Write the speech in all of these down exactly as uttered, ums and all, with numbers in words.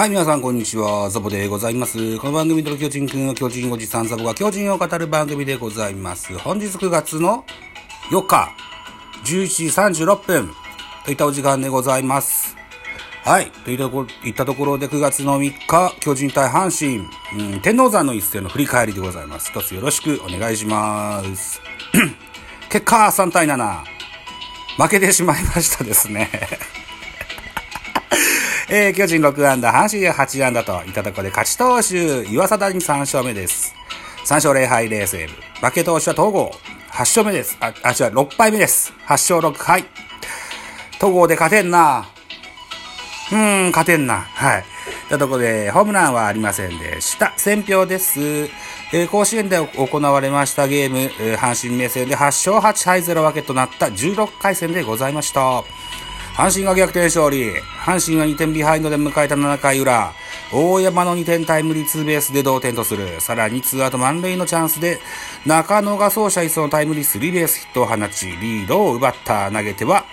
はい、皆さんこんにちは、ザボでございます。この番組では巨人くんの巨人おじさんザボが巨人を語る番組でございます。本日くがつのよっかじゅういちじさんじゅうろっぷんといったお時間でございます。はい、といったところ、いったところでくがつのみっか巨人対阪神、うん、天王山の一戦の振り返りでございます。一つよろしくお願いします結果さんたいなな負けてしまいましたですねえー、巨人ろくあんだ、阪神はちあんだといったところで勝ち投手、岩貞にさんしょうめです。さんしょうぜろはい、ゼロセーブ。負け投手は東郷、はっしょうめです。あ、あ、違う、ろっぱいめです。はっしょうろくはい。東郷で勝てんな。うーん、勝てんな。はい。というところで、ホームランはありませんでした。選評です。えー、甲子園で行われましたゲーム、えー、阪神目線ではっしょうはちはいぜろわけとなったじゅうろっかいせんでございました。阪神が逆転勝利。阪神はにてんビハインドで迎えたななかいうら、大山のにてんタイムリーツーベースで同点とする。さらにツーアウト満塁のチャンスで中野が走者一掃のタイムリースリーベースヒットを放ち、リードを奪った。投げては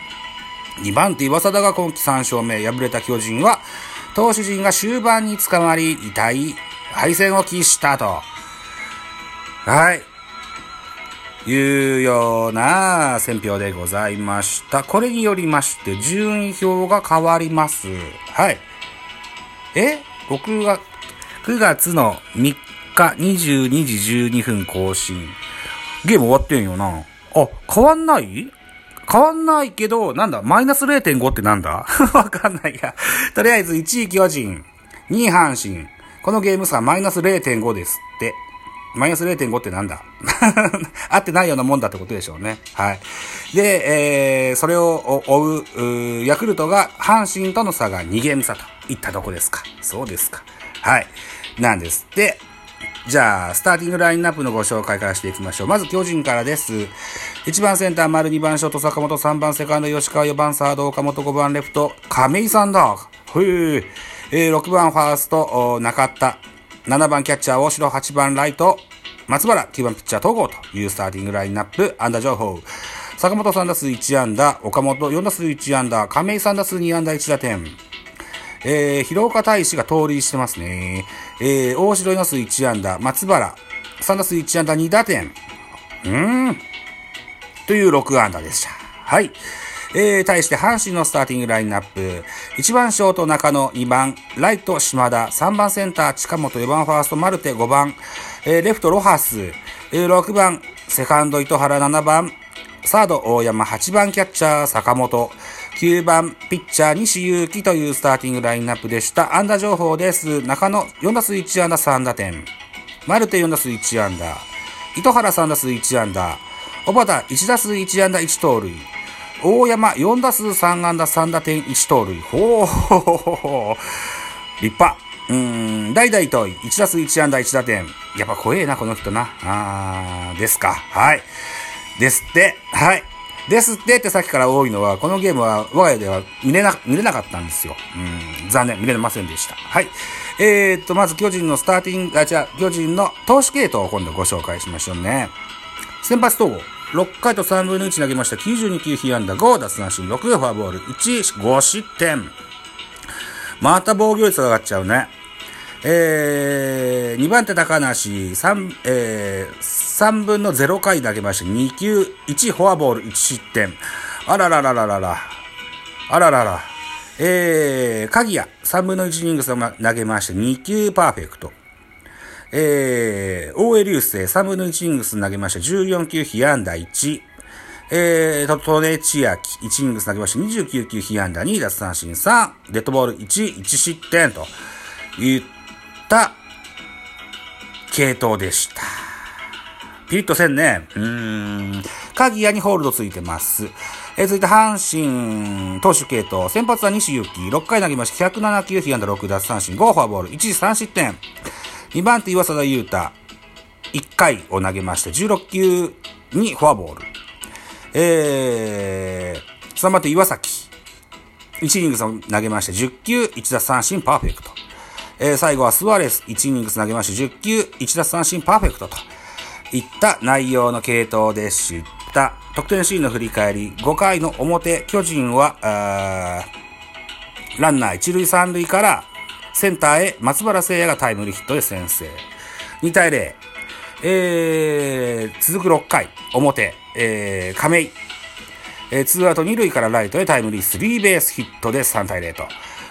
にばんて岩貞が今季さんしょうめ。敗れた巨人は投手陣が終盤に捕まり、痛い敗戦を喫したと、はいいうような選評でございました。これによりまして順位表が変わります。はい。え僕がくがつのみっかにじゅうにじじゅうにふん更新。ゲーム終わってんよな。あ、変わんない？変わんないけど、なんだマイナス れいてんご ってなんだわかんないや。とりあえずいちい巨人、にい阪神。このゲーム差マイナス れいてんご ですって。マイナス れいてんご ってなんだ合ってないようなもんだってことでしょうね。はい。で、えー、それを追う、うヤクルトが阪神との差がにげーむさといったとこですか。そうですか。はい。なんです。で、じゃあ、スターティングラインナップのご紹介からしていきましょう。まず巨人からです。いちばんセンター丸、にばんショート坂本、さんばんセカンド吉川、よんばんサード岡本、ごばんレフト亀井さんだ。へー。えー、ろくばんファースト中田。ななばんキャッチャー大城、はちばんライト松原、きゅうばんピッチャー東郷というスターティングラインナップ。安打情報、坂本さんだすういちあんだ、岡本よんだすういちあんだ、亀井さんだすうにあんだいちだてん、えー、広岡大志が盗塁してますね、えー、大城よんだすういちあんだ、松原さんだすういちあんだにだてん、うーんというろくあんだでした。はい。えー、対して阪神のスターティングラインナップ、いちばんショート中野、にばんライト島田、さんばんセンター近本、よんばんファーストマルテ、ごばん、えー、レフトロハス、えー、ろくばんセカンド糸原、ななばんサード大山、はちばんキャッチャー坂本、きゅうばんピッチャー西勇輝というスターティングラインナップでした。安打情報です。中野よんだすういちあんださんだてん、マルテよんだすういちあんだ、糸原さんだすういちあんだ、小畑いちだすういちあんだいちとうるい、大山よんだすうさんあんださんだてんいちとうるい、ほーほほほほ、立派。うーん、代打糸井いちだすういちあんだいちだてん、やっぱ怖えなこの人な。あーですか。はいですって。はいですってってさっきから多いのは、このゲームは我が家では見れな見れなかったんですよ。うん、残念、見れませんでした。はい。えーっとまず巨人のスターティング、あ、違う、巨人の投手系統を今度ご紹介しましょうね。先発投手。ろっかいとさんぶんのいち投げました。きゅうじゅうにきゅう被安打、ごだつさんしん、ろくフォアボール、いちごしってん。また防御率が上がっちゃうね。えー、にばん手高梨、3、えー、さんぶんのぜろかい投げました。にきゅう、いちフォアボール、いちしってん。あらららららら。あららら。えー、鍵谷、さんぶんのいちイニングス投げました。にきゅうパーフェクト。えー、大江流星、さんぶんのいちイニングス投げました。じゅうよんきゅう被安打いち。えー、と、とねちあき、いちイニングス投げました。にじゅうきゅうきゅう被安打、にだつさんしん、さん、デッドボールいち、いちしってんといった系統でした。ピリッとせんね。うーん。鍵谷にホールドついてます。えー、続いて阪神投手系統。先発は西勇輝、ろっかい投げました。ひゃくななきゅう被安打、ろくだつさんしん、ごフォアボール、いちさんしってん。にばん手岩貞優太、いっかいを投げましてじゅうろっきゅうにフォアボール、えー、さんばん手岩崎、いちイニングス投げましてじゅっきゅう、いちだつさんしんパーフェクト、えー、最後はスワレス、いちイニングス投げましてじゅっきゅう、いちだつさんしんパーフェクトといった内容の系統でした。得点シーンの振り返り、ごかいの表、巨人はランナーいちるいさんるいからセンターへ松原聖也がタイムリーヒットで先制。にたいぜろ、えー、続くろっかい表、えー、亀井、えー、ツーアウト二塁からライトへタイムリースリーベースヒットでさんたいぜろと、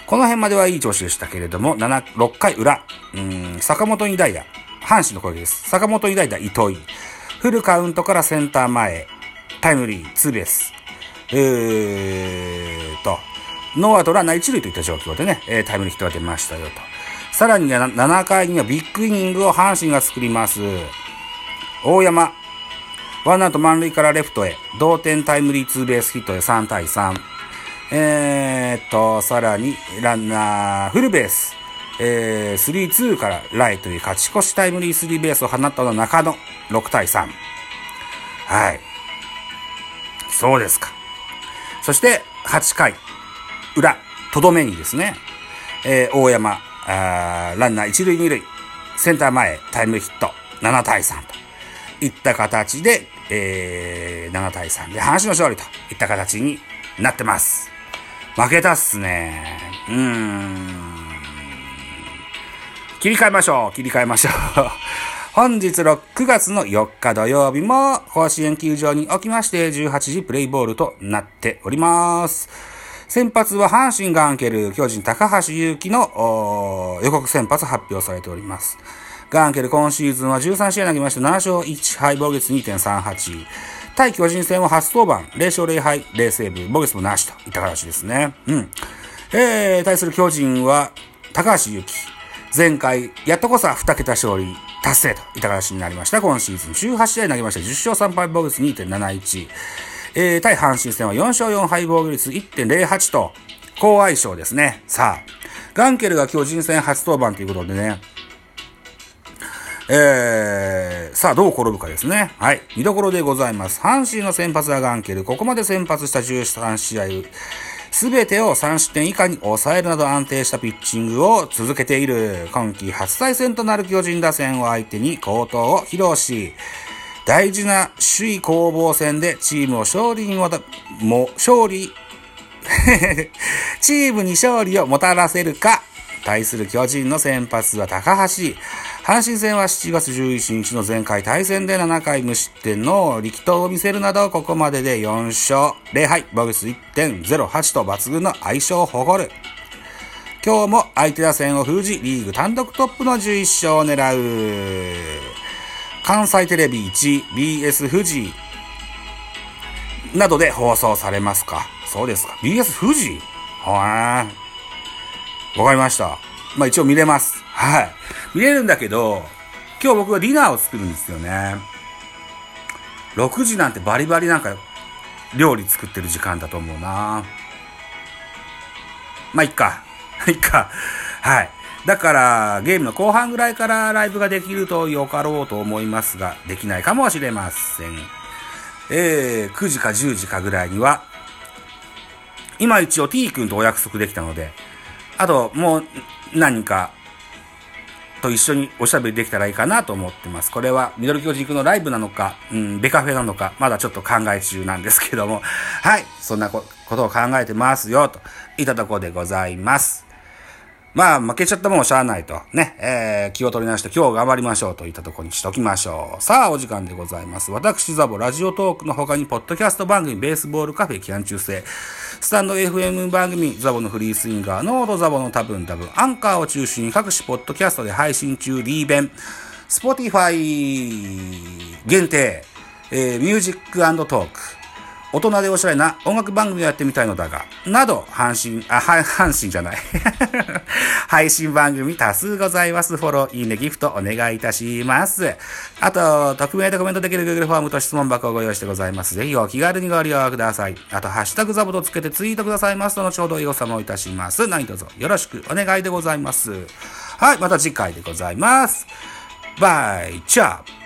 この辺まではいい調子でしたけれども、なな、ろっかいうら、うーん、坂本に代打、阪神の攻撃です。坂本に代打糸井、フルカウントからセンター前タイムリーツーベース、えーとノーアウトランナー一塁といった状況でね、えー、タイムリーヒットが出ましたよと。さらにななかいにはビッグイニングを阪神が作ります。大山、ワンアウト満塁からレフトへ同点タイムリーツーベースヒットでさんたいさん。えーっとさらにランナーフルベース、えー、スリーツー からライトへ勝ち越しタイムリースリーベースを放ったのは中野、ろくたいさん。はい、そうですか。そしてはちかいうら、とどめにですね、えー、大山、あランナー一塁二塁、センター前タイムリーヒットななたいさんといった形で、えー、ななたいさんで阪神の勝利といった形になってます。負けたっすね。うーん、切り替えましょう切り替えましょう本日くがつのよっか土曜日も甲子園球場におきましてじゅうはちじプレイボールとなっております。先発は阪神ガンケル、巨人高橋優希の予告先発発表されております。ガンケル今シーズンはじゅうさんしあい投げましてななしょういちはい、防御率 にてんさんはち、 対巨人戦は初登板ぜろしょうぜろはい、ゼロセーブ、防御率もなしといった形ですね。うん、えー、対する巨人は高橋優希、前回やっとこそにけた勝利達成といった形になりました。今シーズンじゅうはちしあい投げましてじゅっしょうさんぱい、防御率 にてんなないち、えー、対阪神戦はよんしょうよんはい、防御率 いってんぜろはち と好相性ですね。さあ、ガンケルが巨人戦初登板ということでね、えー、さあどう転ぶかですね。はい、見どころでございます。阪神の先発はガンケル、ここまで先発したじゅうさんしあいすべてをさんしってん以下に抑えるなど安定したピッチングを続けている。今季初対戦となる巨人打線を相手に好投を披露し、大事な首位攻防戦でチームを勝利にもた、も、勝利、チームに勝利をもたらせるか。対する巨人の先発は高橋。阪神戦はしちがつじゅういちにちの前回対戦でななかい無失点の力投を見せるなど、ここまででよんしょうぜろはい、防御率 いってんぜろはち と抜群の相性を誇る。今日も相手打線を封じ、リーグ単独トップのじゅういっしょうを狙う。関西テレビいち、ビーエス 富士などで放送されますか。そうですか。ビーエス 富士、はぁ。わかりました。まあ一応見れます。はい。見れるんだけど、今日僕はディナーを作るんですよね。ろくじなんてバリバリなんか料理作ってる時間だと思うな。まあいっか。いっか。はい。だからゲームの後半ぐらいからライブができるとよかろうと思いますが、できないかもしれません。えー、くじかじゅうじかぐらいには、今一応 T 君とお約束できたので、あともう何人かと一緒におしゃべりできたらいいかなと思ってます。これはミドル巨人くんのライブなのか、うん、ベカフェなのか、まだちょっと考え中なんですけども、はい、そんなことを考えてますよといったところでございます。まあ負けちゃったもんしゃあないとね、えー、気を取り直して今日頑張りましょうといったところにしときましょう。さあお時間でございます。私ザボラジオトークの他にポッドキャスト番組ベースボールカフェ期間中制、スタンド エフエム 番組ザボのフリースインガーノードザボの多分多分アンカーを中心に各種ポッドキャストで配信中、リーベン、スポティファイ限定、えー、ミュージック&トーク、大人でおしゃれな音楽番組をやってみたいのだがなど、阪神あ阪神じゃない配信番組多数ございます。フォロー、いいね、ギフトお願いいたします。あと匿名でコメントできる Google フォームと質問箱をご用意してございます。ぜひお気軽にご利用ください。あとハッシュタグザボとつけてツイートくださいますと後ほどお様をいたします。何卒よろしくお願いでございます。はい、また次回でございます。バイチャー。